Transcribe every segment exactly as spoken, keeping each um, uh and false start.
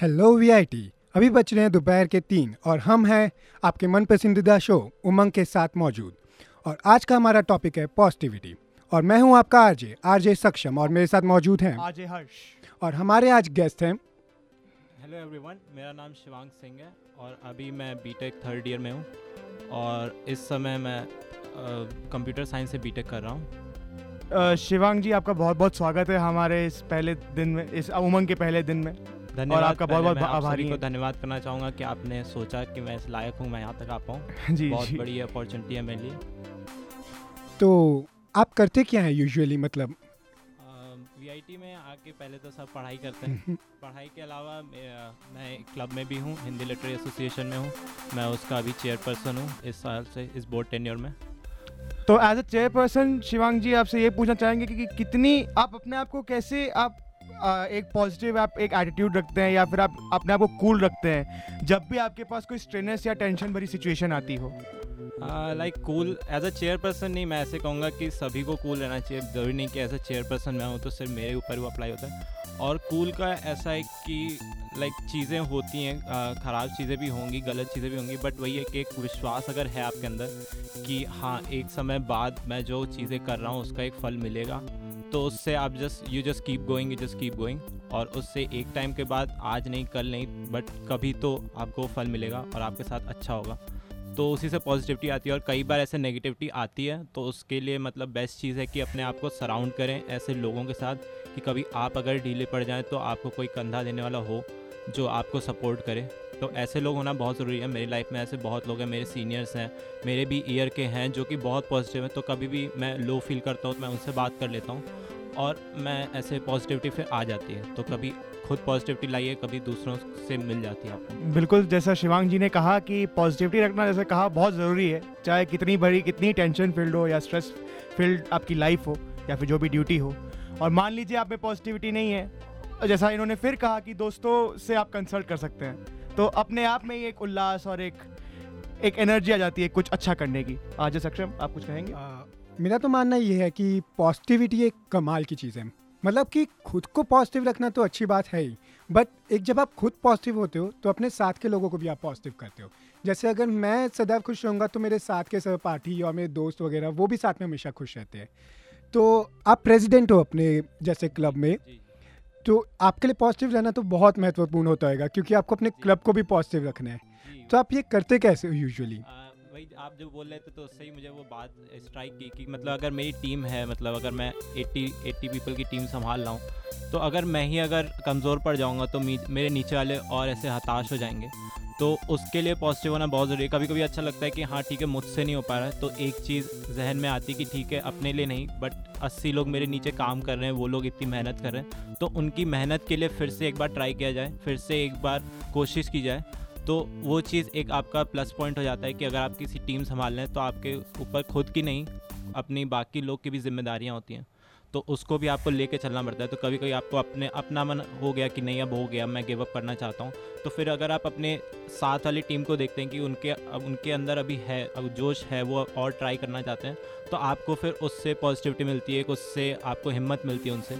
Hello we I T. अभी बच रहे हैं दोपहर के तीन और हम हैं आपके मन पसंदीदा शो उमंग के साथ मौजूद। और आज का हमारा टॉपिक है पॉजिटिविटी और मैं हूं आपका आरजे आरजे सक्षम और मेरे साथ मौजूद हैं आरजे हर्ष और हमारे आज गेस्ट हैं। हेलो एवरीवन, मेरा नाम शिवांग सिंह है और अभी मैं बीटेक थर्ड ईयर में हूँ और इस समय मैं कंप्यूटर साइंस से बीटेक कर रहा हूँ। Uh, शिवांग जी, आपका बहुत बहुत स्वागत है हमारे इस पहले दिन में, इस उमंग के पहले दिन में। धन्यवाद, और आपका बहुत बहुत आभारी हूँ। धन्यवाद करना चाहूँगा कि आपने सोचा कि मैं इस लायक हूँ, मैं यहाँ तक आ पाऊँ। जी, बहुत जी। बड़ी अपॉर्चुनिटी है मेरे लिए। तो आप करते क्या हैं यूजुअली, मतलब वी आई टी में आके? पहले तो सब पढ़ाई करते हैं। पढ़ाई के अलावा मैं क्लब में भी हूँ, हिंदी लिटरेरी एसोसिएशन में हूँ, मैं उसका अभी चेयरपर्सन हूँ इस साल से, इस बोर्ड टेन्योर में। तो as a chairperson Shivang ji, आपसे ये पूछना चाहेंगे कि, कि कितनी आप अपने आप को कैसे आप आ, एक पॉजिटिव आप एक एटीट्यूड रखते हैं या फिर आप अपने आप को कूल रखते हैं जब भी आपके पास कोई स्ट्रेस या टेंशन भरी सिचुएशन आती हो? Like cool as a chairperson नहीं, मैं ऐसे कहूँगा कि सभी को कूल रहना चाहिए। जरूरी नहीं कि एज अ चेयरपर्सन मैं हूँ तो सिर्फ मेरे ऊपर वो अप्लाई होता है। और कूल का ऐसा है कि लाइक चीज़ें होती हैं, ख़राब चीज़ें भी होंगी, गलत चीज़ें भी होंगी, बट वही है कि एक विश्वास अगर है आपके अंदर कि हाँ एक समय बाद मैं जो चीज़ें कर रहा हूँ उसका एक फल मिलेगा, तो उससे आप just you just keep going you just keep going और उससे एक टाइम के बाद, आज नहीं कल नहीं बट कभी तो आपको फल मिलेगा और आपके साथ अच्छा होगा। तो उसी से पॉजिटिविटी आती है। और कई बार ऐसे नेगेटिविटी आती है तो उसके लिए मतलब बेस्ट चीज़ है कि अपने आप को सराउंड करें ऐसे लोगों के साथ कि कभी आप अगर ढीले पड़ जाएं तो आपको कोई कंधा देने वाला हो जो आपको सपोर्ट करे। तो ऐसे लोग होना बहुत ज़रूरी है। मेरी लाइफ में ऐसे बहुत लोग हैं, मेरे सीनियर्स हैं, मेरे भी ईयर के हैं जो कि बहुत पॉजिटिव हैं। तो कभी भी मैं लो फील करता हूँ तो मैं उनसे बात कर लेता हूँ और मैं ऐसे पॉजिटिविटी फिर आ जाती है। तो कभी खुद पॉजिटिविटी लाइए, कभी दूसरों से मिल जाती है आपको। बिल्कुल, जैसा शिवांग जी ने कहा कि पॉजिटिविटी रखना, जैसे कहा, बहुत ज़रूरी है। चाहे कितनी बड़ी, कितनी टेंशन फील्ड हो या स्ट्रेस फील्ड आपकी लाइफ हो या फिर जो भी ड्यूटी हो। और मान लीजिए आप में पॉजिटिविटी नहीं है, जैसा इन्होंने फिर कहा कि दोस्तों से आप कंसल्ट कर सकते हैं, तो अपने आप में ही एक उल्लास और एक एक एनर्जी आ जाती है कुछ अच्छा करने की। आजय सक्षम, आप कुछ कहेंगे? आ, मेरा तो मानना ये है कि पॉजिटिविटी एक कमाल की चीज़ है। मतलब कि खुद को पॉजिटिव रखना तो अच्छी बात है ही, बट एक जब आप खुद पॉजिटिव होते हो तो अपने साथ के लोगों को भी आप पॉजिटिव करते हो। जैसे अगर मैं सदैव खुश रहूँगा तो मेरे साथ के सहपाठी और मेरे दोस्त वगैरह वो भी साथ में हमेशा खुश रहते हैं। तो आप प्रेसिडेंट हो अपने जैसे क्लब में, तो आपके लिए पॉजिटिव रहना तो बहुत महत्वपूर्ण होता है क्योंकि आपको अपने क्लब को भी पॉजिटिव रखना है। तो आप ये करते कैसे हो यूजुअली? आप जो बोल रहे थे तो उससे ही मुझे वो बात स्ट्राइक की कि मतलब अगर मेरी टीम है, मतलब अगर मैं अस्सी अस्सी पीपल की टीम संभाल रहा हूँ तो अगर मैं ही अगर कमज़ोर पड़ जाऊँगा तो मेरे नीचे वाले और ऐसे हताश हो जाएंगे। तो उसके लिए पॉजिटिव होना बहुत ज़रूरी है। कभी कभी अच्छा लगता है कि हाँ ठीक है मुझसे नहीं हो पा रहा है, तो एक चीज़ जहन में आती कि ठीक है अपने लिए नहीं बट अस्सी लोग मेरे नीचे काम कर रहे हैं, वो लोग इतनी मेहनत कर रहे हैं, तो उनकी मेहनत के लिए फिर से एक बार ट्राई किया जाए, फिर से एक बार कोशिश की जाए। तो वो चीज़ एक आपका प्लस पॉइंट हो जाता है कि अगर आप किसी टीम संभाल रहे हैं तो आपके ऊपर खुद की नहीं अपनी बाकी लोग की भी जिम्मेदारियां होती हैं, तो उसको भी आपको लेके चलना पड़ता है। तो कभी कभी आपको अपने अपना मन हो गया कि नहीं अब हो गया, मैं गिव अप करना चाहता हूँ, तो फिर अगर आप अपने साथ वाली टीम को देखते हैं कि उनके अब उनके अंदर अभी है, अब जोश है, वो और ट्राई करना चाहते हैं, तो आपको फिर उससे पॉजिटिविटी मिलती है, उससे आपको हिम्मत मिलती है उनसे,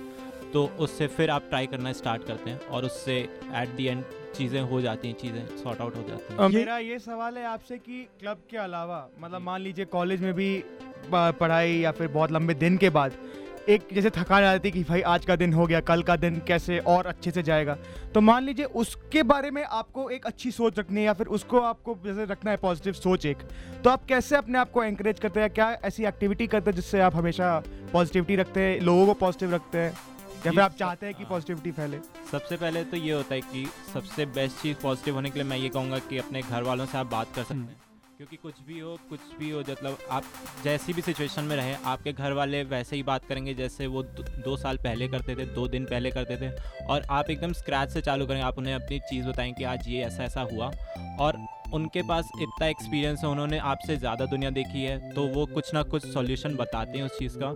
तो उससे फिर आप ट्राई करना स्टार्ट करते हैं और उससे एट दी एंड चीज़ें हो जाती हैं, चीज़ें सॉर्ट आउट हो जाती हैं। मेरा ये सवाल है आपसे कि क्लब के अलावा मतलब मान लीजिए कॉलेज में भी पढ़ाई या फिर बहुत लंबे दिन के बाद एक जैसे थकान आ जाती है कि भाई आज का दिन हो गया, कल का दिन कैसे और अच्छे से जाएगा, तो मान लीजिए उसके बारे में आपको एक अच्छी सोच रखनी है या फिर उसको आपको जैसे रखना है पॉजिटिव सोच एक, तो आप कैसे अपने आप को एंकरेज करते हैं? क्या ऐसी एक्टिविटी करते हैं जिससे आप हमेशा पॉजिटिविटी रखते हैं, लोगों को पॉजिटिव रखते हैं या फिर आप चाहते हैं कि पॉजिटिविटी फैले? सबसे पहले तो ये होता है कि सबसे बेस्ट चीज़ पॉजिटिव होने के लिए मैं ये कहूँगा कि अपने घर वालों से आप बात कर सकते हैं, क्योंकि कुछ भी हो कुछ भी हो मतलब आप जैसी भी सिचुएशन में रहें आपके घर वाले वैसे ही बात करेंगे जैसे वो दो, दो साल पहले करते थे, दो दिन पहले करते थे। और आप एकदम स्क्रैच से चालू करें, आप उन्हें अपनी चीज़ बताएं कि आज ये ऐसा ऐसा हुआ, और उनके पास इतना एक्सपीरियंस है, उन्होंने आपसे ज़्यादा दुनिया देखी है, तो वो कुछ ना कुछ सॉल्यूशन बताते हैं उस चीज़ का।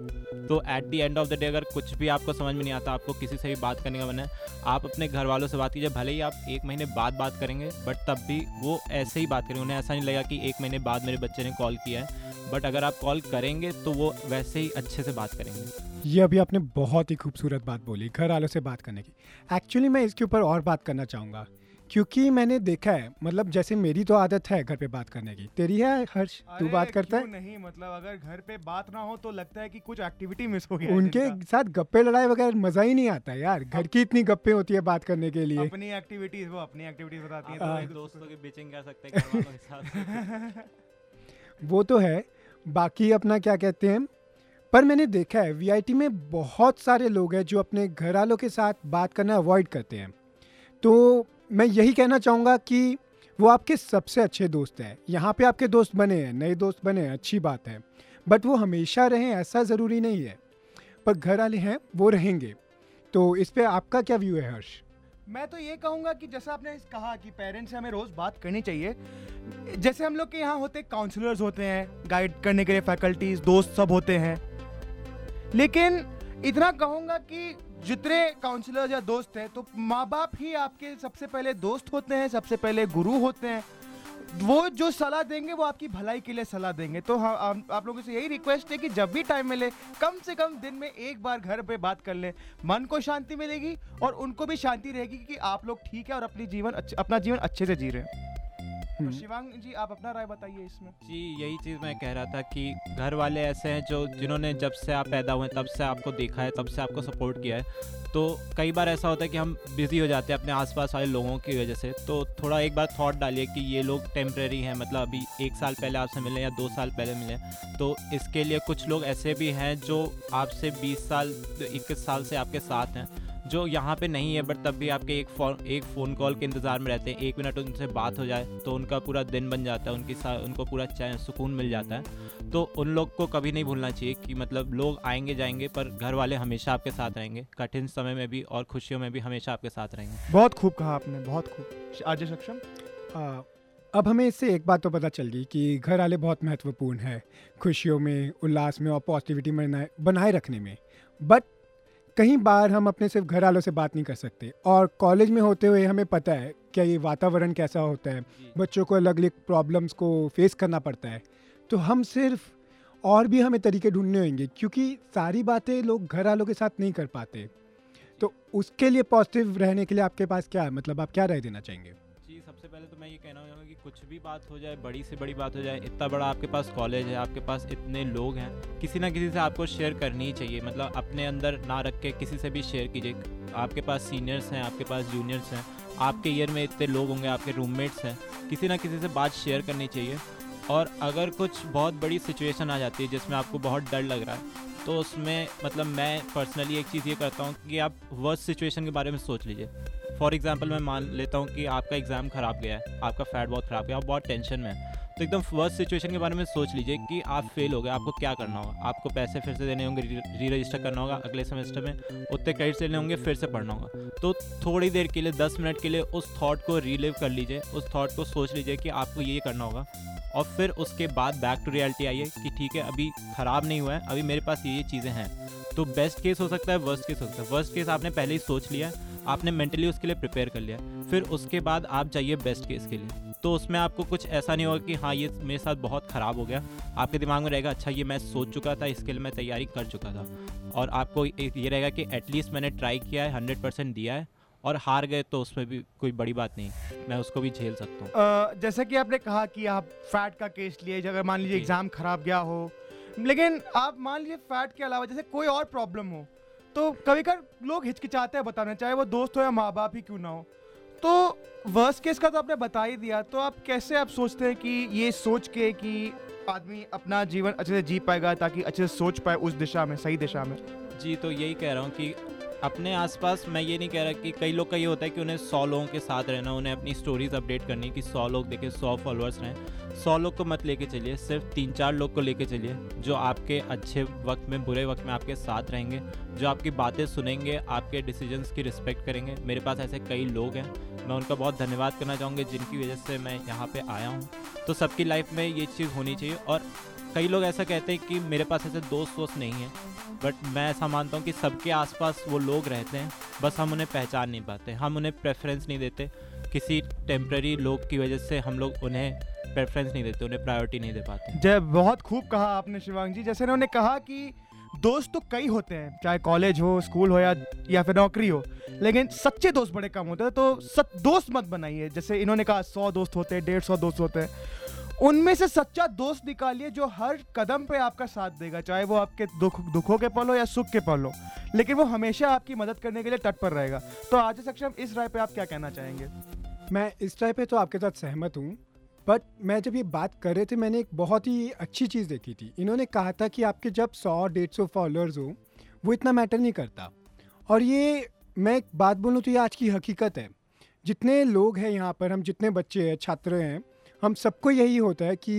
तो at the end of the day अगर कुछ भी आपको समझ में नहीं आता, आपको किसी से भी बात करने का मन है, आप अपने घर वालों से बात कीजिए। भले ही आप एक महीने बाद बात करेंगे बट तब भी वो ऐसे ही बात करेंगे, उन्हें ऐसा नहीं लगा कि एक महीने बाद मेरे बच्चे ने कॉल किया है बट अगर आप कॉल करेंगे तो वो वैसे ही अच्छे से बात करेंगे। ये अभी आपने बहुत ही खूबसूरत बात बोली, घर वालों से बात करने की। एक्चुअली मैं इसके ऊपर और बात करना चाहूँगा, क्योंकि मैंने देखा है, मतलब जैसे मेरी तो आदत है घर पे बात करने की, तेरी है हर्ष? तू बात करता है? नहीं, मतलब अगर घर पे बात ना हो तो लगता है कि कुछ एक्टिविटी मिस हो गया। उनके साथ गप्पे लड़ाई वगैरह मजा ही नहीं आता यार, घर की इतनी गप्पे होती है बात करने के लिए। अपनी एक्टिविटीज वो अपनी एक्टिविटीज बताती है, तो एक दोस्तों के बीचिंग कर सकते हैं, वो तो है। बाकी अपना क्या कहते हैं, पर मैंने देखा है वीआईटी में बहुत सारे लोग हैं जो अपने घर वालों के साथ बात करना अवॉइड करते हैं। तो मैं यही कहना चाहूँगा कि वो आपके सबसे अच्छे दोस्त हैं। यहाँ पे आपके दोस्त बने हैं, नए दोस्त बने हैं, अच्छी बात है, बट वो हमेशा रहें ऐसा ज़रूरी नहीं है। पर घर वाले हैं वो रहेंगे, तो इस पे आपका क्या व्यू है हर्ष? मैं तो ये कहूँगा कि जैसा आपने कहा कि पेरेंट्स से हमें रोज़ बात करनी चाहिए। जैसे हम लोग के यहाँ होते काउंसलर्स होते हैं गाइड करने के लिए, फैकल्टीज, दोस्त सब होते हैं। लेकिन इतना कहूँगा कि जितने काउंसलर या दोस्त हैं, तो माँ बाप ही आपके सबसे पहले दोस्त होते हैं, सबसे पहले गुरु होते हैं। वो जो सलाह देंगे वो आपकी भलाई के लिए सलाह देंगे। तो हाँ, आ, आप लोगों से यही रिक्वेस्ट है कि जब भी टाइम मिले कम से कम दिन में एक बार घर पे बात कर लें। मन को शांति मिलेगी और उनको भी शांति रहेगी कि आप लोग ठीक है और अपनी जीवन अच्छ, अपना जीवन अच्छे से जी रहे हैं। तो शिवांग जी, आप अपना राय बताइए इसमें। जी, यही चीज़ मैं कह रहा था कि घर वाले ऐसे हैं जो जिन्होंने जब से आप पैदा हुए तब से आपको देखा है, तब से आपको सपोर्ट किया है। तो कई बार ऐसा होता है कि हम बिज़ी हो जाते हैं अपने आसपास वाले लोगों की वजह से। तो थोड़ा एक बार थॉट डालिए कि ये लोग टेम्प्रेरी हैं, मतलब अभी एक साल पहले आपसे मिले या दो साल पहले मिले। तो इसके लिए कुछ लोग ऐसे भी हैं जो आपसे बीस साल इक्कीस साल से आपके साथ हैं, जो यहाँ पे नहीं है बट तब भी आपके एक फोन एक फ़ोन कॉल के इंतज़ार में रहते हैं। एक मिनट उनसे बात हो जाए तो उनका पूरा दिन बन जाता है, उनकी उनको पूरा सुकून मिल जाता है। तो उन लोग को कभी नहीं भूलना चाहिए कि मतलब लोग आएंगे जाएंगे पर घर वाले हमेशा आपके साथ रहेंगे, कठिन समय में भी और खुशियों में भी हमेशा आपके साथ रहेंगे। बहुत खूब कहा आपने, बहुत खूब। अजय सक्षम, अब हमें इससे एक बात तो पता चल गई कि घर वाले बहुत महत्वपूर्ण है खुशियों में, उल्लास में और पॉजिटिविटी में बनाए रखने में। बट कई बार हम अपने सिर्फ घर वालों से बात नहीं कर सकते, और कॉलेज में होते हुए हमें पता है क्या ये वातावरण कैसा होता है, बच्चों को अलग अलग प्रॉब्लम्स को फेस करना पड़ता है। तो हम सिर्फ और भी हमें तरीके ढूंढने होंगे, क्योंकि सारी बातें लोग घर वालों के साथ नहीं कर पाते। तो उसके लिए पॉजिटिव रहने के लिए आपके पास क्या है, मतलब आप क्या राय देना चाहेंगे? सबसे पहले तो मैं ये कहना चाहूँगा कि कुछ भी बात हो जाए, बड़ी से बड़ी बात हो जाए, इतना बड़ा आपके पास कॉलेज है, आपके पास इतने लोग हैं, किसी ना किसी से आपको शेयर करनी ही चाहिए। मतलब अपने अंदर ना रख के किसी से भी शेयर कीजिए। आपके पास सीनियर्स हैं, आपके पास जूनियर्स हैं, आपके ईयर में इतने लोग होंगे, आपके रूममेट्स हैं, किसी ना किसी से बात शेयर करनी चाहिए। और अगर कुछ बहुत बड़ी सिचुएशन आ जाती है जिसमें आपको बहुत डर लग रहा है, तो उसमें मतलब मैं पर्सनली एक चीज़ ये करता हूँ कि आप वर्स्ट सिचुएशन के बारे में सोच लीजिए। फॉर एग्जाम्पल, मैं मान लेता हूँ कि आपका एग्ज़ाम ख़राब गया है, आपका फैट बहुत ख़राब गया, आप बहुत टेंशन में है, तो एकदम वर्स्ट सिचुएशन के बारे में सोच लीजिए कि आप फेल हो गए, आपको क्या करना होगा। आपको पैसे फिर से देने होंगे, री रजिस्टर करना होगा, अगले सेमेस्टर में उतने क्रेडिट्स लेने होंगे, फिर से पढ़ना होगा। तो थोड़ी देर के लिए, दस मिनट के लिए उस थॉट को रिलीव कर लीजिए, उस थॉट को सोच लीजिए कि आपको ये करना होगा, और फिर उसके बाद बैक टू रियलिटी आइए कि ठीक है, अभी ख़राब नहीं हुआ है, अभी मेरे पास ये ये चीज़ें हैं। तो बेस्ट केस हो सकता है, वर्स्ट केस हो सकता है। वर्स्ट केस आपने पहले ही सोच लिया है, आपने मेंटली उसके लिए प्रिपेयर कर लिया है, फिर उसके बाद आप जाइए बेस्ट केस के लिए। तो उसमें आपको कुछ ऐसा नहीं होगा कि हाँ ये मेरे साथ बहुत ख़राब हो गया। आपके दिमाग में रहेगा, अच्छा ये मैं सोच चुका था, इसके लिए मैं तैयारी कर चुका था। और आपको ये रहेगा कि एटलीस्ट मैंने ट्राई किया है, हंड्रेड परसेंट दिया है, और हार गए तो उसमें भी कोई बड़ी बात नहीं, मैं उसको भी झेल सकता हूँ। जैसा कि आपने कहा कि आप फैट का केस लिए, अगर मान लीजिए एग्ज़ाम ख़राब गया हो, लेकिन आप मान लीजिए फैट के अलावा जैसे कोई और प्रॉब्लम हो, तो कभी कभी लोग हिचकिचाते हैं बताना, चाहे वो दोस्त हो या माँ बाप ही क्यों ना हो। तो वर्स्ट केस का तो आपने बता ही दिया, तो आप कैसे आप सोचते हैं कि ये सोच के कि आदमी अपना जीवन अच्छे से जी पाएगा, ताकि अच्छे से सोच पाए उस दिशा में, सही दिशा में? जी, तो यही कह रहा हूँ कि अपने आसपास, मैं ये नहीं कह रहा कि कई लोग का ये होता है कि उन्हें सौ लोगों के साथ रहना, उन्हें अपनी स्टोरीज अपडेट करनी कि सौ लोग देखें, सौ फॉलोअर्स रहें। सौ लोग को मत लेके चलिए, सिर्फ तीन चार लोग को लेके चलिए जो आपके अच्छे वक्त में, बुरे वक्त में आपके साथ रहेंगे, जो आपकी बातें सुनेंगे, आपके डिसीजंस की रिस्पेक्ट करेंगे। मेरे पास ऐसे कई लोग हैं, मैं उनका बहुत धन्यवाद करना चाहूँगी जिनकी वजह से मैं यहाँ पे आया हूँ। तो सबकी लाइफ में ये चीज़ होनी चाहिए। और कई लोग ऐसा कहते हैं कि मेरे पास ऐसे दोस्त वोस्त नहीं है, बट मैं ऐसा मानता हूँ कि सबके आसपास वो लोग रहते हैं, बस हम उन्हें पहचान नहीं पाते, हम उन्हें प्रेफरेंस नहीं देते। किसी टेम्प्रेरी लोग की वजह से हम लोग उन्हें प्रेफरेंस नहीं देते, उन्हें प्रायोरिटी नहीं दे पाते। जय, बहुत खूब कहा आपने शिवांग जी। जैसे उन्होंने कहा कि दोस्त तो कई होते हैं, चाहे कॉलेज हो, स्कूल हो या या फिर नौकरी हो, लेकिन सच्चे दोस्त बड़े कम होते हैं। तो सच दोस्त मत बनाइए। जैसे इन्होंने कहा सौ दोस्त होते हैं, डेढ़ सौ दोस्त होते हैं, उनमें से सच्चा दोस्त निकालिए जो हर कदम पे आपका साथ देगा, चाहे वो आपके दुख दुखों के पल हो या सुख के पल हो, लेकिन वो हमेशा आपकी मदद करने के लिए तट पर रहेगा। तो आज सक्षम, इस राय पे आप क्या कहना चाहेंगे? मैं इस राय पे तो आपके साथ सहमत हूँ, बट मैं जब ये बात कर रहे थे मैंने एक बहुत ही अच्छी चीज़ देखी थी। इन्होंने कहा था कि आपके जब सौ डेढ़ सौ फॉलोअर्स हो वो इतना मैटर नहीं करता। और ये मैं एक बात बोलूँ तो ये आज की हकीकत है। जितने लोग हैं यहाँ पर, हम जितने बच्चे हैं, छात्र हैं, हम सबको यही होता है कि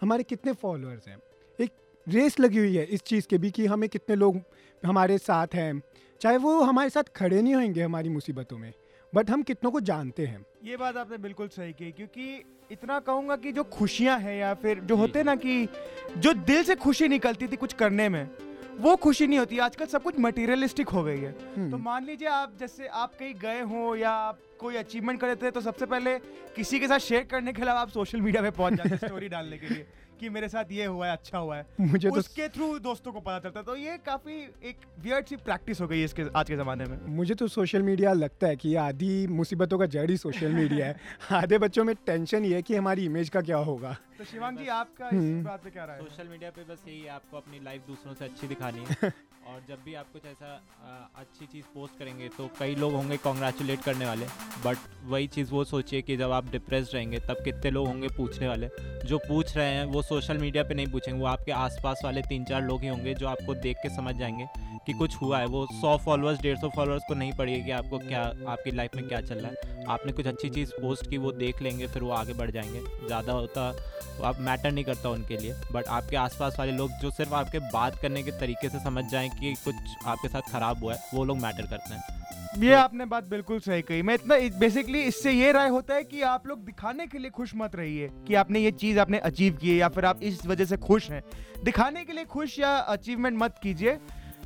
हमारे कितने फॉलोअर्स हैं। एक रेस लगी हुई है इस चीज़ के भी कि हमें कितने लोग हमारे साथ हैं, चाहे वो हमारे साथ खड़े नहीं होंगे हमारी मुसीबतों में, बट हम कितनों को जानते हैं। ये बात आपने बिल्कुल सही कही, क्योंकि इतना कहूँगा कि जो खुशियाँ हैं या फिर जो होते ना कि जो दिल से खुशी निकलती थी कुछ करने में, वो खुशी नहीं होती। आजकल सब कुछ मटेरियलिस्टिक हो गई है। तो मान लीजिए आप, जैसे आप कहीं गए हो या आप कोई अचीवमेंट कर लेते हैं, तो सबसे पहले किसी के साथ शेयर करने के अलावा आप सोशल मीडिया पे पहुंच जाते हैं स्टोरी डालने के लिए कि मेरे साथ ये हुआ है, अच्छा हुआ है, मुझे उसके थ्रू तो दोस्तों को पता चलता है। तो ये काफ़ी एक वियर्ड सी प्रैक्टिस हो गई है इसके आज के ज़माने में। मुझे तो सोशल मीडिया लगता है कि आधी मुसीबतों का जड़ ही सोशल मीडिया है। आधे बच्चों में टेंशन ये है कि हमारी इमेज का क्या होगा। तो शिवांग जी, आपका इस बात पे क्या राय है? सोशल मीडिया पे बस यही, आपको अपनी लाइफ दूसरों से अच्छी दिखानी है। और जब भी आप कुछ ऐसा अच्छी चीज़ पोस्ट करेंगे तो कई लोग होंगे कॉन्ग्रेचुलेट करने वाले, बट वही चीज़ वो सोचिए कि जब आप डिप्रेस रहेंगे तब कितने लोग होंगे पूछने वाले। जो पूछ रहे हैं वो सोशल मीडिया पे नहीं पूछेंगे, वो आपके आसपास वाले तीन चार लोग ही होंगे जो आपको देख के समझ जाएंगे कि कुछ हुआ है। वो सौ फॉलोअर्स डेढ़ सौ फॉलोअर्स को नहीं पड़ेगी कि आपको क्या, आपकी लाइफ में क्या चल रहा है। आपने कुछ अच्छी चीज़ पोस्ट की, वो देख लेंगे, फिर वो आगे बढ़ जाएंगे। ज़्यादा होता आप मैटर नहीं करता उनके लिए, बट आपके आसपास वाले लोग जो सिर्फ आपके बात करने के तरीके से समझ जाएं कि कुछ आपके साथ ख़राब हुआ है, वो लोग मैटर करते हैं। ये आपने बात बिल्कुल सही कही। मैं इतना बेसिकली इससे ये राय होता है कि आप लोग दिखाने के लिए खुश मत रहिए कि आपने ये चीज़ आपने अचीव की है या फिर आप इस वजह से खुश हैं। दिखाने के लिए खुश या अचीवमेंट मत कीजिए,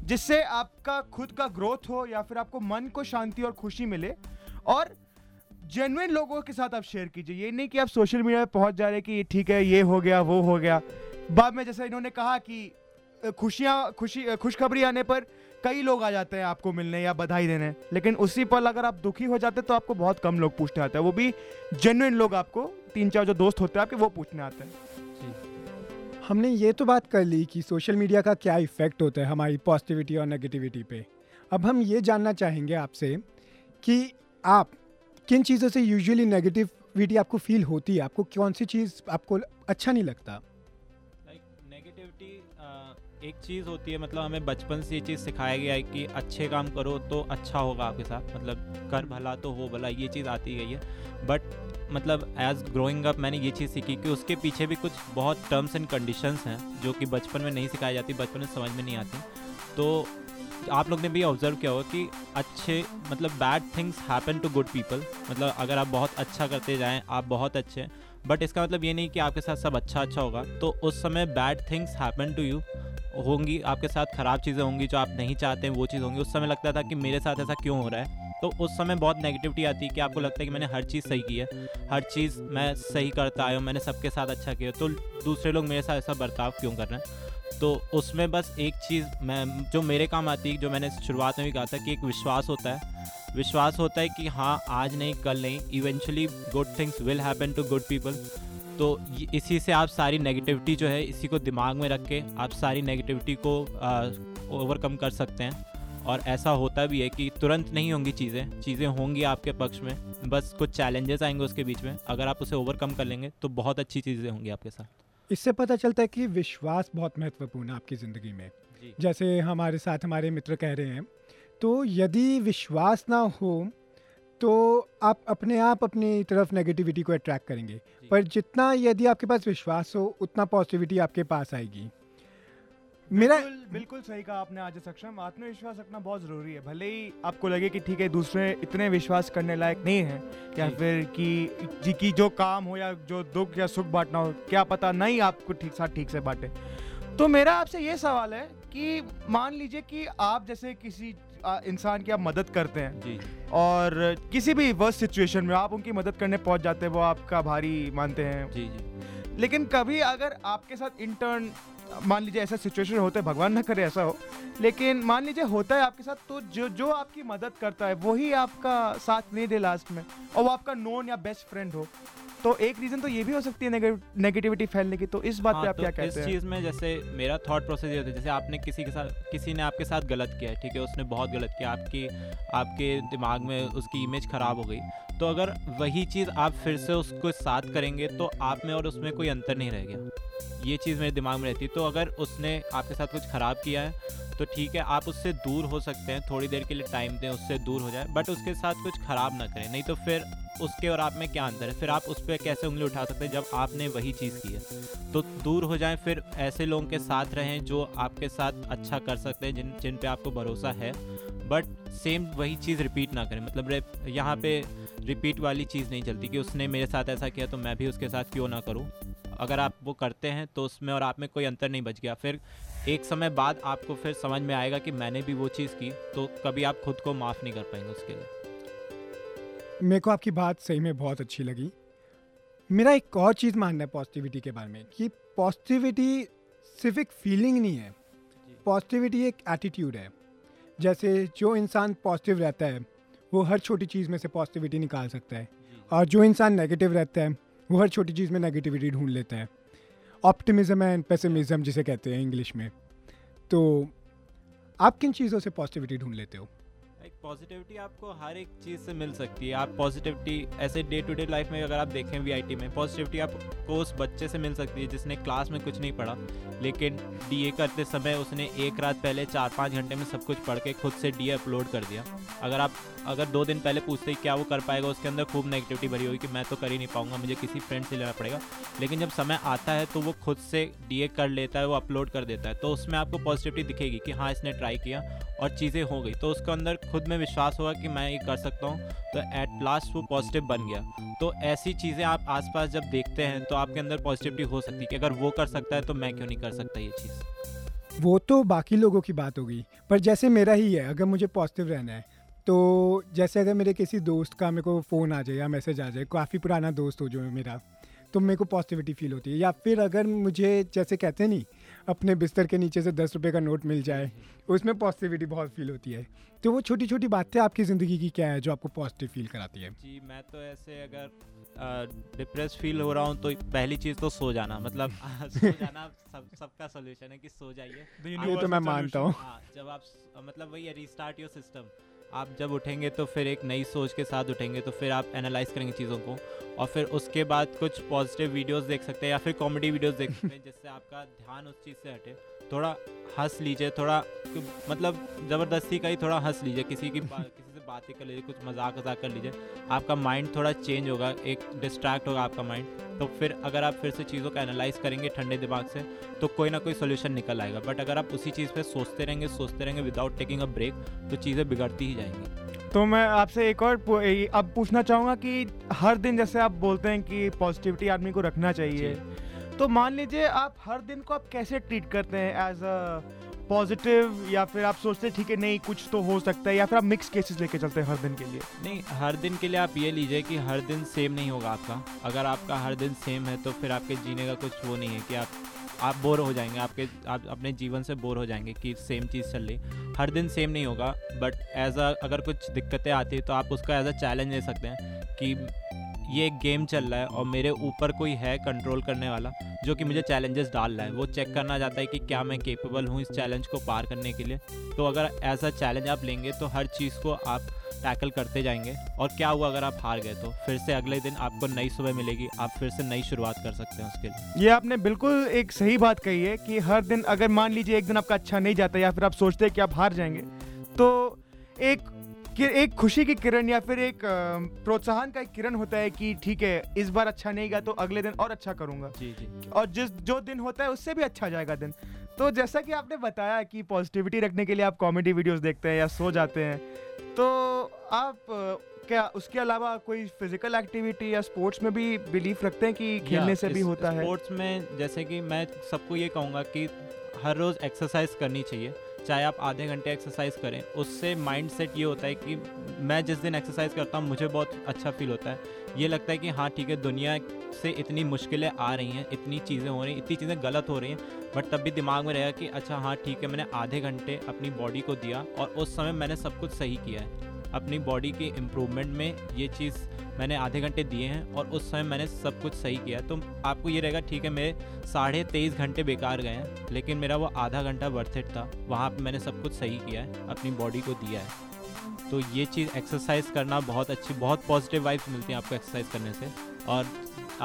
जिससे आपका खुद का ग्रोथ हो या फिर आपको मन को शांति और खुशी मिले। और जेन्युइन लोगों के साथ आप शेयर कीजिए, ये नहीं कि आप सोशल मीडिया पर पहुँच जा रहे कि ठीक है ये हो गया वो हो गया। बाद में जैसे इन्होंने कहा कि खुशियाँ खुशी खुशखबरी आने पर कई लोग आ जाते हैं आपको मिलने या बधाई देने, लेकिन उसी पल अगर आप दुखी हो जाते तो आपको बहुत कम लोग पूछने आते हैं, वो भी जेन्युइन लोग। आपको तीन चार जो दोस्त होते हैं आपके, वो पूछने आते हैं। हमने ये तो बात कर ली कि सोशल मीडिया का क्या इफ़ेक्ट होता है हमारी पॉजिटिविटी और नेगेटिविटी पे। अब हम ये जानना चाहेंगे आपसे कि आप किन चीज़ों से यूजुअली नेगेटिविटी आपको फील होती है, आपको कौन सी चीज़ आपको अच्छा नहीं लगता? एक चीज़ होती है, मतलब हमें बचपन से ये चीज़ सिखाया गया है कि अच्छे काम करो तो अच्छा होगा आपके साथ, मतलब कर भला तो हो भला, ये चीज़ आती गई है। बट मतलब एज ग्रोइंग अप मैंने ये चीज़ सीखी कि उसके पीछे भी कुछ बहुत टर्म्स एंड कंडीशंस हैं जो कि बचपन में नहीं सिखाई जाती, बचपन में समझ में नहीं आती। तो आप लोग ने भी ऑब्जर्व किया होगा कि अच्छे मतलब bad things happen to good people. मतलब अगर आप बहुत अच्छा करते जाएं, आप बहुत अच्छे हैं, बट इसका मतलब ये नहीं कि आपके साथ सब अच्छा अच्छा होगा। तो उस समय bad things happen to you होंगी, आपके साथ ख़राब चीज़ें होंगी जो आप नहीं चाहते हैं, वो चीज़ होंगी। उस समय लगता था कि मेरे साथ ऐसा क्यों हो रहा है, तो उस समय बहुत नेगेटिविटी आती है कि आपको लगता है कि मैंने हर चीज़ सही की है, हर चीज़ मैं सही करता आया हूँ, मैंने सबके साथ अच्छा किया, तो दूसरे लोग मेरे साथ ऐसा बर्ताव क्यों कर रहे हैं। तो उसमें बस एक चीज़ मैं जो मेरे काम आती है, जो मैंने शुरुआत में भी कहा था कि एक विश्वास होता है, विश्वास होता है कि हाँ आज नहीं कल नहीं, eventually good things will happen to good people. तो इसी से आप सारी नेगेटिविटी जो है, इसी को दिमाग में रख के आप सारी नेगेटिविटी को ओवरकम कर सकते हैं। और ऐसा होता भी है कि तुरंत नहीं होंगी चीज़ें, चीज़ें होंगी आपके पक्ष में, बस कुछ चैलेंजेस आएंगे उसके बीच में। अगर आप उसे ओवरकम कर लेंगे तो बहुत अच्छी चीज़ें होंगी आपके साथ। इससे पता चलता है कि विश्वास बहुत महत्वपूर्ण है आपकी ज़िंदगी में। जैसे हमारे साथ हमारे मित्र कह रहे हैं, तो यदि विश्वास ना हो तो आप अपने आप अपनी तरफ नेगेटिविटी को अट्रैक्ट करेंगे, पर जितना यदि आपके पास विश्वास हो उतना पॉजिटिविटी आपके पास आएगी। मेरा बिल्कुल सही कहा आपने आज सक्षम, आत्मविश्वास रखना बहुत ज़रूरी है। भले ही आपको लगे कि ठीक है दूसरे इतने विश्वास करने लायक नहीं है या फिर कि जी की जो काम हो या जो दुख या सुख बांटना हो, क्या पता नहीं आपको ठीक साथ ठीक से बांटे। तो मेरा आपसे ये सवाल है कि मान लीजिए कि आप जैसे किसी इंसान की आप मदद करते हैं जी, और किसी भी वर्स्ट सिचुएशन में आप उनकी मदद करने पहुंच जाते हैं, वो आपका भारी मानते हैं जी जी। लेकिन कभी अगर आपके साथ इंटर्न, मान लीजिए ऐसा सिचुएशन होता है, भगवान ना करे ऐसा हो, लेकिन मान लीजिए होता है आपके साथ, तो जो जो आपकी मदद करता है वही आपका साथ नहीं दे लास्ट में, और वो आपका नोन या बेस्ट फ्रेंड हो, तो एक रीज़न तो ये भी हो सकती है नेगेटिव, नेगेटिविटी फैलने की। तो इस बात हाँ, पे आप तो क्या कहते हैं? इस चीज़ में जैसे मेरा थॉट प्रोसेस ये होता है, जैसे आपने किसी के साथ, किसी ने आपके साथ गलत किया है, ठीक है, उसने बहुत गलत किया, आपकी आपके दिमाग में उसकी इमेज ख़राब हो गई, तो अगर वही चीज़ आप फिर से उसको साथ करेंगे तो आप में और उसमें कोई अंतर नहीं रहेगा। ये चीज़ मेरे दिमाग में रहती है। तो अगर उसने आपके साथ कुछ ख़राब किया है तो ठीक है, आप उससे दूर हो सकते हैं, थोड़ी देर के लिए टाइम दें, उससे दूर हो जाए, बट उसके साथ कुछ ख़राब ना करें, नहीं तो फिर उसके और आप में क्या अंतर है, फिर आप उस पर कैसे उंगली उठा सकते हैं जब आपने वही चीज़ की है। तो दूर हो जाएं, फिर ऐसे लोगों के साथ रहें जो आपके साथ अच्छा कर सकते हैं, जिन जिन पे आपको भरोसा है, बट सेम वही चीज़ रिपीट ना करें। मतलब यहाँ पे रिपीट वाली चीज़ नहीं चलती कि उसने मेरे साथ ऐसा किया तो मैं भी उसके साथ क्यों ना करूँ। अगर आप वो करते हैं तो उसमें और आप में कोई अंतर नहीं बच गया। फिर एक समय बाद आपको फिर समझ में आएगा कि मैंने भी वो चीज़ की, तो कभी आप खुद को माफ़ नहीं कर पाएंगे उसके लिए। मेरे को आपकी बात सही में बहुत अच्छी लगी। मेरा एक और चीज़ मानना है पॉजिटिविटी के बारे में, कि पॉजिटिविटी सिर्फ एक फीलिंग नहीं है, पॉजिटिविटी एक एटीट्यूड है। जैसे जो इंसान पॉजिटिव रहता है वो हर छोटी चीज़ में से पॉजिटिविटी निकाल सकता है, और जो इंसान नेगेटिव रहता है वो हर छोटी चीज़ में नेगेटिविटी ढूंढ लेता है। ऑप्टिमिज़म एंड पेसिमिज़म जिसे कहते हैं इंग्लिश में। तो आप किन चीज़ों से पॉजिटिविटी ढूंढ लेते हो? एक पॉजिटिविटी आपको हर एक चीज़ से मिल सकती है। आप पॉजिटिविटी ऐसे डे टू डे लाइफ में अगर आप देखें, वीआईटी में पॉजिटिविटी आपको उस बच्चे से मिल सकती है जिसने क्लास में कुछ नहीं पढ़ा, लेकिन डीए करते समय उसने एक रात पहले चार पाँच घंटे में सब कुछ पढ़ के खुद से डीए अपलोड कर दिया। अगर आप अगर दो दिन पहले पूछते क्या वो कर पाएगा, उसके अंदर खूब नेगेटिविटी भरी होगी कि मैं तो कर ही नहीं पाऊंगा, मुझे किसी फ्रेंड से लेना पड़ेगा। लेकिन जब समय आता है तो वो खुद से डीए कर लेता है, वो अपलोड कर देता है, तो उसमें आपको पॉजिटिविटी दिखेगी कि हाँ इसने ट्राई किया और चीज़ें हो गई, तो उसके अंदर खुद में विश्वास होगा कि मैं ये कर सकता हूँ, तो एट लास्ट वो पॉजिटिव बन गया। तो ऐसी चीज़ें आप आसपास जब देखते हैं तो आपके अंदर पॉजिटिविटी हो सकती है कि अगर वो कर सकता है तो मैं क्यों नहीं कर सकता ये चीज़। वो तो बाकी लोगों की बात होगी, पर जैसे मेरा ही है, अगर मुझे पॉजिटिव रहना है तो जैसे अगर मेरे किसी दोस्त का मेरे को फ़ोन आ जाए या मैसेज आ जाए, काफ़ी पुराना दोस्त हो जो मेरा, तो मेरे को पॉजिटिविटी फील होती है। या फिर अगर मुझे, जैसे कहते नहीं, अपने बिस्तर के नीचे से दस रुपये का नोट मिल जाए, उसमें पॉजिटिविटी बहुत फील होती है। तो वो छोटी छोटी बातें आपकी ज़िंदगी की क्या है जो आपको पॉजिटिव फील कराती है? जी, मैं तो ऐसे अगर डिप्रेस फील हो रहा हूँ तो पहली चीज़ तो सो जाना, मतलब सो जाना सब सबका सोल्यूशन है कि सो जाइए। ये तो मैं मानता हूँ। जब आप मतलब वही रीस्टार्ट योर सिस्टम, आप जब उठेंगे तो फिर एक नई सोच के साथ उठेंगे, तो फिर आप एनालाइज करेंगे चीज़ों को, और फिर उसके बाद कुछ पॉजिटिव वीडियोस देख सकते हैं या फिर कॉमेडी वीडियोस देख सकते हैं जिससे आपका ध्यान उस चीज़ से हटे। थोड़ा हंस लीजिए, थोड़ा मतलब ज़बरदस्ती का ही थोड़ा हंस लीजिए, किसी की किसी से बातें कर लीजिए, कुछ मजाक वजाक कर लीजिए, आपका माइंड थोड़ा चेंज होगा, एक डिस्ट्रैक्ट होगा आपका माइंड। तो फिर अगर आप फिर से चीज़ों का एनालाइज करेंगे ठंडे दिमाग से तो कोई ना कोई सोल्यूशन निकल आएगा। बट अगर आप उसी चीज़ पे सोचते रहेंगे सोचते रहेंगे विदाउट टेकिंग अ ब्रेक, तो चीज़ें बिगड़ती ही जाएंगी। तो मैं आपसे एक और अब पूछना चाहूँगा कि हर दिन जैसे आप बोलते हैं कि पॉजिटिविटी आदमी को रखना चाहिए, तो मान लीजिए आप हर दिन को आप कैसे ट्रीट करते हैं, एज अ पॉजिटिव, या फिर आप सोचते हैं ठीक है नहीं कुछ तो हो सकता है, या फिर आप मिक्स केसेस लेके चलते हैं हर दिन के लिए? नहीं, हर दिन के लिए आप ये लीजिए कि हर दिन सेम नहीं होगा आपका। अगर आपका हर दिन सेम है तो फिर आपके जीने का कुछ वो नहीं है कि आप आप बोर हो जाएंगे, आपके आप अपने जीवन से बोर हो जाएंगे कि सेम चीज़ चल रही। हर दिन सेम नहीं होगा, बट एज अ अगर कुछ दिक्कतें आती है तो आप उसका एज अ चैलेंज ले सकते हैं कि ये एक गेम चल रहा है और मेरे ऊपर कोई है कंट्रोल करने वाला जो कि मुझे चैलेंजेस डाल रहा है। वो चेक करना चाहता है कि क्या मैं केपेबल हूँ इस चैलेंज को पार करने के लिए। तो अगर एज अ चैलेंज आप लेंगे तो हर चीज़ को आप टैकल करते जाएंगे, और क्या हुआ अगर आप हार गए तो फिर से अगले दिन आपको नई सुबह मिलेगी, आप फिर से नई शुरुआत कर सकते हैं उसके लिए। ये आपने बिल्कुल एक सही बात कही है कि हर दिन अगर मान लीजिए एक दिन आपका अच्छा नहीं जाता या फिर आप सोचते हैं कि आप हार जाएंगे, तो एक एक खुशी की किरण या फिर एक प्रोत्साहन का एक किरण होता है कि ठीक है इस बार अच्छा नहीं गया तो अगले दिन और अच्छा करूंगा, जी जी, और जिस जो दिन होता है उससे भी अच्छा जाएगा दिन। तो जैसा कि आपने बताया कि पॉजिटिविटी रखने के लिए आप कॉमेडी वीडियोस देखते हैं या सो जाते हैं, तो आप क्या उसके अलावा कोई फिजिकल एक्टिविटी या स्पोर्ट्स में भी बिलीव रखते हैं कि खेलने से भी होता है? स्पोर्ट्स में जैसे कि मैं सबको ये कहूँगा कि हर रोज़ एक्सरसाइज करनी चाहिए, चाहे आप आधे घंटे एक्सरसाइज करें, उससे माइंड सेट ये होता है कि मैं जिस दिन एक्सरसाइज करता हूँ मुझे बहुत अच्छा फील होता है, ये लगता है कि हाँ ठीक है, दुनिया से इतनी मुश्किलें आ रही हैं, इतनी चीज़ें हो रही हैं, इतनी चीज़ें गलत हो रही हैं, बट तब भी दिमाग में रहेगा कि अच्छा हाँ ठीक है, मैंने आधे घंटे अपनी बॉडी को दिया और उस समय मैंने सब कुछ सही किया है, अपनी बॉडी के इम्प्रूवमेंट में ये चीज़ मैंने आधे घंटे दिए हैं और उस समय मैंने सब कुछ सही किया। तो आपको ये रहेगा ठीक है, मेरे साढ़े तेईस घंटे बेकार गए हैं, लेकिन मेरा वो आधा घंटा वर्थ इट था, वहाँ पे मैंने सब कुछ सही किया है, अपनी बॉडी को दिया है। तो ये चीज़ एक्सरसाइज करना बहुत अच्छी, बहुत पॉजिटिव वाइब्स मिलती हैं आपको एक्सरसाइज करने से। और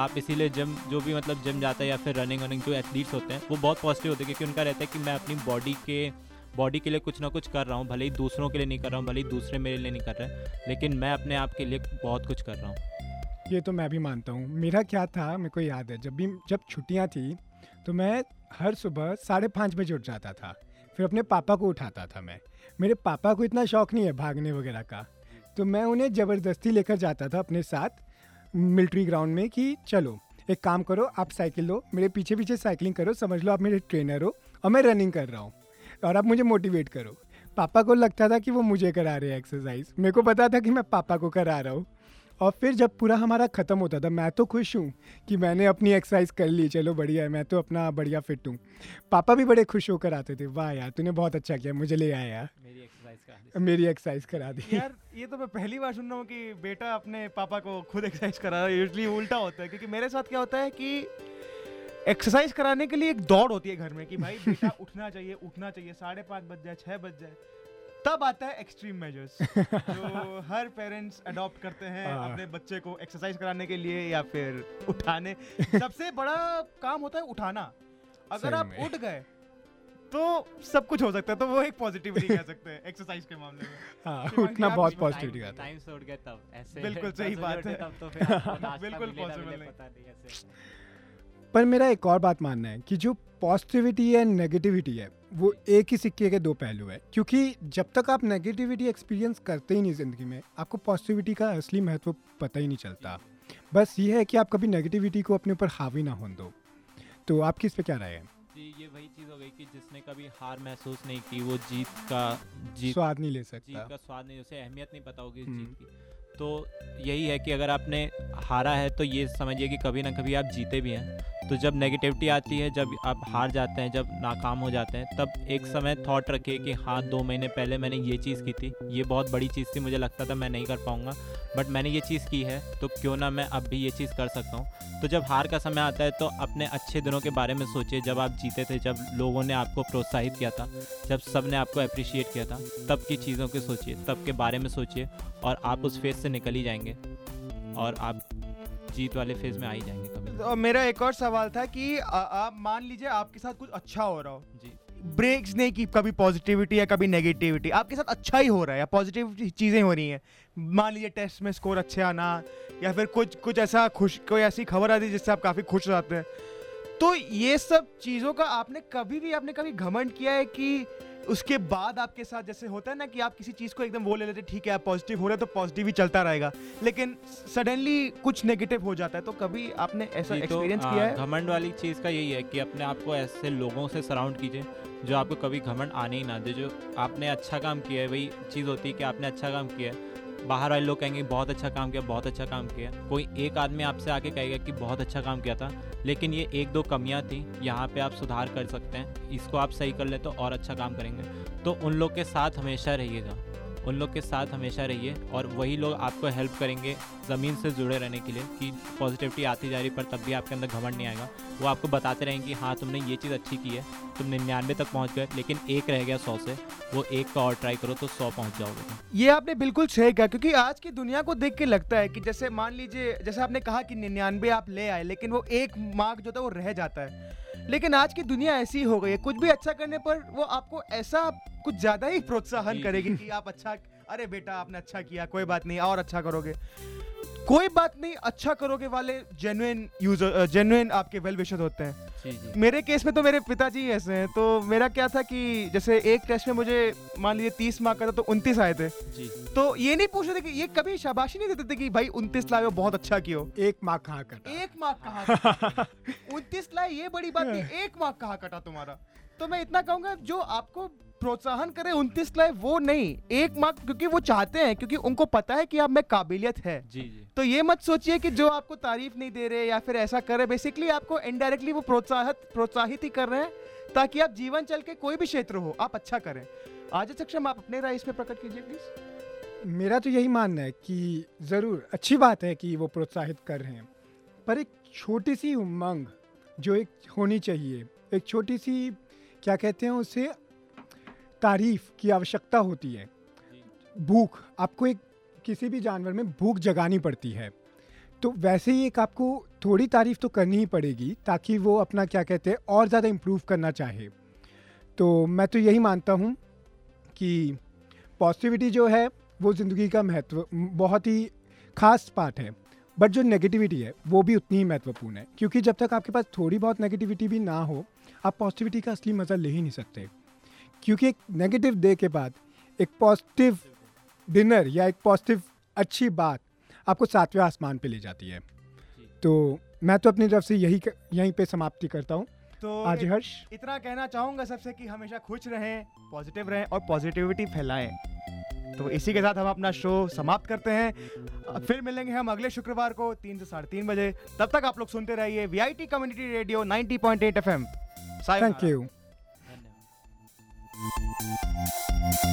आप इसीलिए जिम जो भी मतलब जिम जाता है या फिर रनिंग वनिंग जो एथलीट्स होते हैं वो बहुत पॉजिटिव होते हैं, क्योंकि उनका रहता है कि मैं अपनी बॉडी के बॉडी के लिए कुछ ना कुछ कर रहा हूँ, भले ही दूसरों के लिए नहीं कर रहा हूँ, भले ही दूसरे मेरे लिए नहीं कर रहे हैं, लेकिन मैं अपने आप के लिए बहुत कुछ कर रहा हूँ। ये तो मैं भी मानता हूँ। मेरा क्या था, मेरे को याद है, जब भी जब छुट्टियाँ थी तो मैं हर सुबह साढ़े पाँच बजे उठ जाता था, फिर अपने पापा को उठाता था। मैं मेरे पापा को इतना शौक़ नहीं है भागने वगैरह का, तो मैं उन्हें ज़बरदस्ती लेकर जाता था अपने साथ मिलिट्री ग्राउंड में कि चलो एक काम करो, आप साइकिल लो, मेरे पीछे पीछे साइकिलिंग करो, समझ लो आप मेरे ट्रेनर हो और मैं रनिंग कर रहा हूँ और आप मुझे मोटिवेट करो। पापा को लगता था कि वो मुझे करा रहे हैं एक्सरसाइज, मेरे को पता था कि मैं पापा को करा रहा हूँ। और फिर जब पूरा हमारा ख़त्म होता था, मैं तो खुश हूँ कि मैंने अपनी एक्सरसाइज कर ली, चलो बढ़िया है, मैं तो अपना बढ़िया फिट हूँ। पापा भी बड़े खुश होकर आते थे, वाह यार तूने बहुत अच्छा किया, मुझे ले आया यार, मेरी एक्सरसाइज करा मेरी एक्सरसाइज करा दी यार। ये तो मैं पहली बार सुन रहा हूँ कि बेटा अपने पापा को खुद एक्सरसाइज करा रहा है, यूजली उल्टा होता है। क्योंकि मेरे साथ क्या होता है कि एक्सरसाइज कराने के लिए एक दौड़ होती है घर में कि भाई बेटा उठना चाहिए उठना चाहिए, साढ़े पाँच बज जाए, छः बज जाए, तब आता है एक्सट्रीम मेजर्स जो हर पेरेंट्स अडॉप्ट करते हैं अपने बच्चे को एक्सरसाइज कराने के लिए या फिर उठाने। सबसे बड़ा काम होता है उठाना, अगर आप उठ गए तो सब कुछ हो सकता है। तो वो एक पॉजिटिविटी कह सकते हैं एक्सरसाइज के मामले में। हाँ, उतना बहुत पॉजिटिविटी का टाइम से उठ गए तब ऐसे बिल्कुल सही बात है, बिल्कुल पॉसिबल है। पर मेरा एक और बात मानना है कि जो पॉजिटिविटी है नेगेटिविटी है वो एक ही सिक्के के दो पहलू है, क्योंकि जब तक आप नेगेटिविटी एक्सपीरियंस करते ही नहीं ज़िंदगी में, आपको पॉजिटिविटी का असली महत्व पता ही नहीं चलता। बस ये है कि आप कभी नेगेटिविटी को अपने ऊपर हावी ना होने दो। तो आपकी इस पर क्या राय है? जी, ये वही चीज़ हो गई कि जिसने कभी हार महसूस नहीं की वो जीत का जीत स्वाद नहीं ले सकता, जीत का स्वाद नहीं, उसे अहमियत नहीं पता होगी जीत की। तो यही है कि अगर आपने हारा है तो ये समझिए कि कभी ना कभी आप जीते भी हैं। तो जब नेगेटिविटी आती है, जब आप हार जाते हैं, जब नाकाम हो जाते हैं, तब एक समय थॉट रखिए कि हाँ दो महीने पहले मैंने ये चीज़ की थी, ये बहुत बड़ी चीज़ थी, मुझे लगता था मैं नहीं कर पाऊँगा, बट मैंने ये चीज़ की है, तो क्यों ना मैं अब भी ये चीज़ कर सकता हूँ। तो जब हार का समय आता है तो अपने अच्छे दिनों के बारे में सोचिए, जब आप जीते थे, जब लोगों ने आपको प्रोत्साहित किया था, जब सब ने आपको अप्रिशिएट किया था, तब की चीज़ों के सोचिए, तब के बारे में सोचिए और आप उस फेज से निकल ही जाएंगे और आप जीत वाले फेज में आ ही जाएंगे कभी। तो मेरा एक और सवाल था कि आ, आप मान लीजिए आपके साथ कुछ अच्छा हो रहा हो जी, ब्रेक्स नहीं कि कभी पॉजिटिविटी या कभी नेगेटिविटी, आपके साथ अच्छा ही हो रहा है या पॉजिटिव चीज़ें हो रही हैं, मान लीजिए टेस्ट में स्कोर अच्छे आना या फिर कुछ कुछ ऐसा खुश, कोई ऐसी खबर आती है जिससे आप काफ़ी खुश रहते हैं, तो ये सब चीज़ों का आपने कभी भी आपने कभी घमंड किया है कि उसके बाद आपके साथ जैसे होता है ना कि आप किसी चीज़ को एकदम वो ले लेते, ठीक है आप पॉजिटिव हो रहे तो पॉजिटिव ही चलता रहेगा, लेकिन सडनली कुछ नेगेटिव हो जाता है, तो कभी आपने ऐसा एक्सपीरियंस तो, किया है? घमंड वाली चीज़ का यही है कि अपने आप को ऐसे लोगों से सराउंड कीजिए जो आपको कभी घमंड आने ही ना दे। जो आपने अच्छा काम किया है, वही चीज़ होती है कि आपने अच्छा काम किया है, बाहर वाले लोग कहेंगे बहुत अच्छा काम किया, बहुत अच्छा काम किया। कोई एक आदमी आपसे आके कहेगा कि बहुत अच्छा काम किया था, लेकिन ये एक दो कमियां थी, यहाँ पे आप सुधार कर सकते हैं, इसको आप सही कर ले तो और अच्छा काम करेंगे। तो उन लोग के साथ हमेशा रहिएगा, उन लोग के साथ हमेशा रहिए और वही लोग आपको हेल्प करेंगे ज़मीन से जुड़े रहने के लिए कि पॉजिटिविटी आती जा रही पर तब भी आपके अंदर घमंड नहीं आएगा। वो आपको बताते रहेंगे कि हाँ तुमने ये चीज़ अच्छी की है, तुम निन्यानवे तक पहुँच गए, लेकिन एक रह गया सौ से, वो एक का और ट्राई करो तो सौ पहुँच जाओगे। ये आपने बिल्कुल सही कहा, क्योंकि आज की दुनिया को देख के लगता है कि जैसे मान लीजिए जैसे आपने कहा कि निन्यानवे आप ले आए, लेकिन वो एक मार्क जो था वो रह जाता है। लेकिन आज की दुनिया ऐसी हो गई है, कुछ भी अच्छा करने पर वो आपको ऐसा कुछ ज़्यादा ही प्रोत्साहन करेगी कि आप अच्छा, अरे बेटा आपने अच्छा किया, कोई बात नहीं और अच्छा करोगे, कोई बात नहीं अच्छा करोगे वाले जेन्युइन यूजर जेन्युइन आपके वेल विशर होते हैं। जी जी। मेरे केस में तो मेरे पिताजी ऐसे हैं, तो मेरा क्या था कि जैसे एक टेस्ट में मुझे मान लीजिए तीस मार्क का था तो उनतीस आए थे जी। तो ये नहीं पूछ रहे थे कि ये कभी शाबाशी नहीं देते थे कि भाई उनतीस लाए हो बहुत अच्छा किया, एक मार्क कहाँ कटा, एक मार्क कहाँ उनतीस लाए ये बड़ी बात नहीं, एक मार्क कहाँ कटा तुम्हारा। तो मैं इतना कहूँगा जो आपको प्रोत्साहन करें उनतीस लाख वो नहीं एक मार्क, क्योंकि वो चाहते हैं, क्योंकि उनको पता है कि आप में काबिलियत है। जी जी। तो ये मत सोचिए कि जो आपको तारीफ नहीं दे रहे या फिर ऐसा कर रहे, बेसिकली आपको इनडायरेक्टली वो प्रोत्साहित प्रोत्साहित ही कर रहे हैं ताकि आप जीवन चल के कोई भी क्षेत्र हो आप अच्छा करें। आज सक्षम, आप अपने राय इसमें प्रकट कीजिए प्लीज। मेरा तो यही मानना है कि ज़रूर अच्छी बात है कि वो प्रोत्साहित कर रहे हैं, पर एक छोटी सी उमंग जो एक होनी चाहिए, एक छोटी सी क्या कहते हैं उसे तारीफ की आवश्यकता होती है। भूख, आपको एक किसी भी जानवर में भूख जगानी पड़ती है, तो वैसे ही एक आपको थोड़ी तारीफ तो करनी ही पड़ेगी ताकि वो अपना क्या कहते हैं और ज़्यादा इम्प्रूव करना चाहे। तो मैं तो यही मानता हूँ कि पॉजिटिविटी जो है वो ज़िंदगी का महत्व बहुत ही खास पार्ट है, बट जो नेगेटिविटी है वो भी उतनी ही महत्वपूर्ण है, क्योंकि जब तक आपके पास थोड़ी बहुत नेगेटिविटी भी ना हो आप पॉजिटिविटी का असली मज़ा ले ही नहीं सकते। क्योंकि एक नेगेटिव डे के बाद एक पॉजिटिव डिनर या एक पॉजिटिव अच्छी बात आपको सातवें आसमान पे ले जाती है। तो मैं तो अपनी तरफ से यही यहीं पे समाप्ति करता हूँ। तो आज हर्ष इतना कहना चाहूँगा सबसे कि हमेशा खुश रहें, पॉजिटिव रहें और पॉजिटिविटी फैलाएं। तो इसी के साथ हम अपना शो समाप्त करते हैं। फिर मिलेंगे हम अगले शुक्रवार को तीन से साढ़े तीन बजे। तब तक आप लोग सुनते रहिए V I T community radio ninety point eight F M. Thank you.